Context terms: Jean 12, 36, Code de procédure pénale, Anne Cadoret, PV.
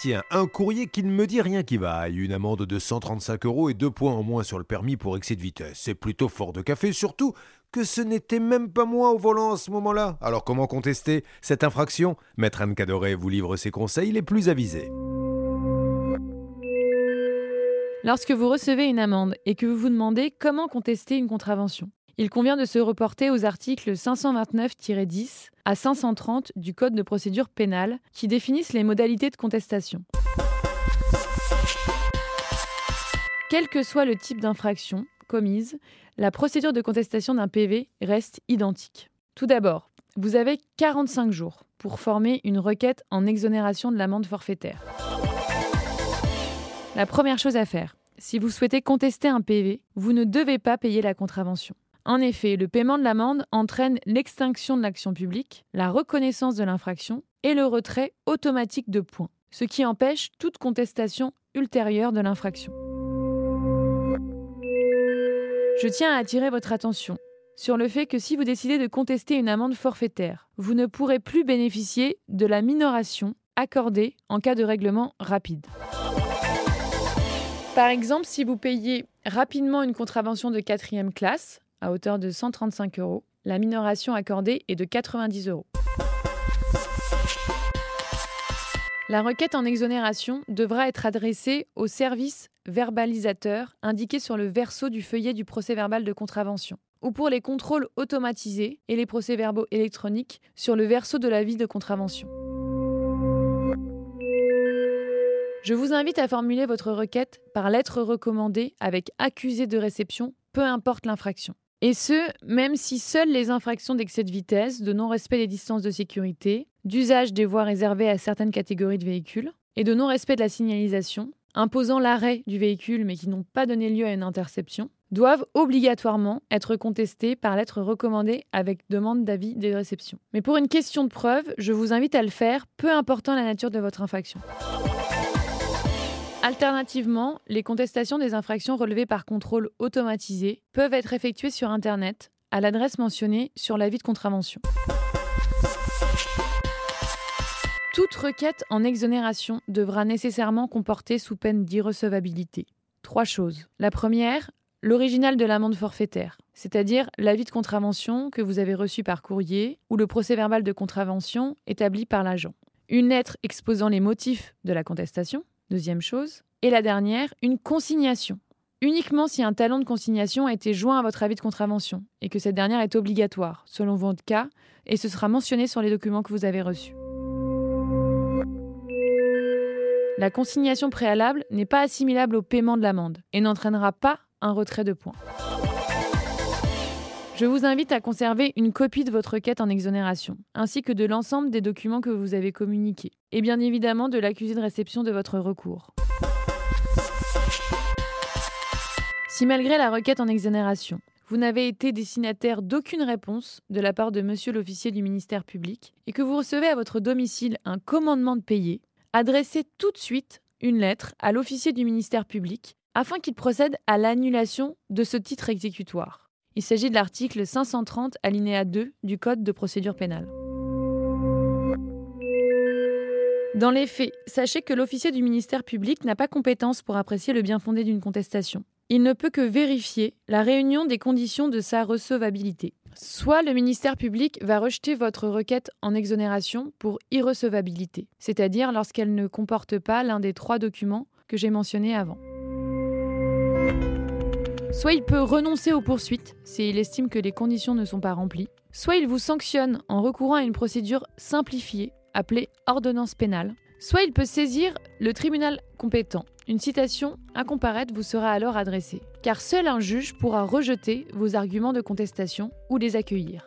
Tiens, un courrier qui ne me dit rien qui vaille. Une amende de 135 € et 2 points en moins sur le permis pour excès de vitesse. C'est plutôt fort de café, surtout que ce n'était même pas moi au volant à ce moment-là. Alors comment contester cette infraction? Maître Anne Cadoret vous livre ses conseils les plus avisés. Lorsque vous recevez une amende et que vous vous demandez comment contester une contravention, il convient de se reporter aux articles 529-10 à 530 du Code de procédure pénale qui définissent les modalités de contestation. Quel que soit le type d'infraction commise, la procédure de contestation d'un PV reste identique. Tout d'abord, vous avez 45 jours pour former une requête en exonération de l'amende forfaitaire. La première chose à faire, si vous souhaitez contester un PV, vous ne devez pas payer la contravention. En effet, le paiement de l'amende entraîne l'extinction de l'action publique, la reconnaissance de l'infraction et le retrait automatique de points, ce qui empêche toute contestation ultérieure de l'infraction. Je tiens à attirer votre attention sur le fait que si vous décidez de contester une amende forfaitaire, vous ne pourrez plus bénéficier de la minoration accordée en cas de règlement rapide. Par exemple, si vous payez rapidement une contravention de 4e classe, à hauteur de 135 €. La minoration accordée est de 90 €. La requête en exonération devra être adressée au service verbalisateur indiqué sur le verso du feuillet du procès-verbal de contravention ou pour les contrôles automatisés et les procès-verbaux électroniques sur le verso de l'avis de contravention. Je vous invite à formuler votre requête par lettre recommandée avec accusé de réception, peu importe l'infraction. Et ce, même si seules les infractions d'excès de vitesse, de non-respect des distances de sécurité, d'usage des voies réservées à certaines catégories de véhicules et de non-respect de la signalisation, imposant l'arrêt du véhicule mais qui n'ont pas donné lieu à une interception, doivent obligatoirement être contestées par lettre recommandée avec demande d'avis de réception. Mais pour une question de preuve, je vous invite à le faire, peu importe la nature de votre infraction. Alternativement, les contestations des infractions relevées par contrôle automatisé peuvent être effectuées sur Internet à l'adresse mentionnée sur l'avis de contravention. Toute requête en exonération devra nécessairement comporter sous peine d'irrecevabilité 3 choses. La première, l'original de l'amende forfaitaire, c'est-à-dire l'avis de contravention que vous avez reçu par courrier ou le procès-verbal de contravention établi par l'agent. Une lettre exposant les motifs de la contestation. 2e chose. Et la dernière, une consignation. Uniquement si un talon de consignation a été joint à votre avis de contravention et que cette dernière est obligatoire, selon votre cas, et ce sera mentionné sur les documents que vous avez reçus. La consignation préalable n'est pas assimilable au paiement de l'amende et n'entraînera pas un retrait de points. Je vous invite à conserver une copie de votre requête en exonération, ainsi que de l'ensemble des documents que vous avez communiqués, et bien évidemment de l'accusé de réception de votre recours. Si malgré la requête en exonération, vous n'avez été destinataire d'aucune réponse de la part de monsieur l'officier du ministère public, et que vous recevez à votre domicile un commandement de payer, adressez tout de suite une lettre à l'officier du ministère public afin qu'il procède à l'annulation de ce titre exécutoire. Il s'agit de l'article 530 alinéa 2 du Code de procédure pénale. Dans les faits, sachez que l'officier du ministère public n'a pas compétence pour apprécier le bien fondé d'une contestation. Il ne peut que vérifier la réunion des conditions de sa recevabilité. Soit le ministère public va rejeter votre requête en exonération pour irrecevabilité, c'est-à-dire lorsqu'elle ne comporte pas l'un des 3 documents que j'ai mentionnés avant. Soit il peut renoncer aux poursuites, s'il estime que les conditions ne sont pas remplies. Soit il vous sanctionne en recourant à une procédure simplifiée, appelée ordonnance pénale. Soit il peut saisir le tribunal compétent. Une citation à comparaître vous sera alors adressée, car seul un juge pourra rejeter vos arguments de contestation ou les accueillir.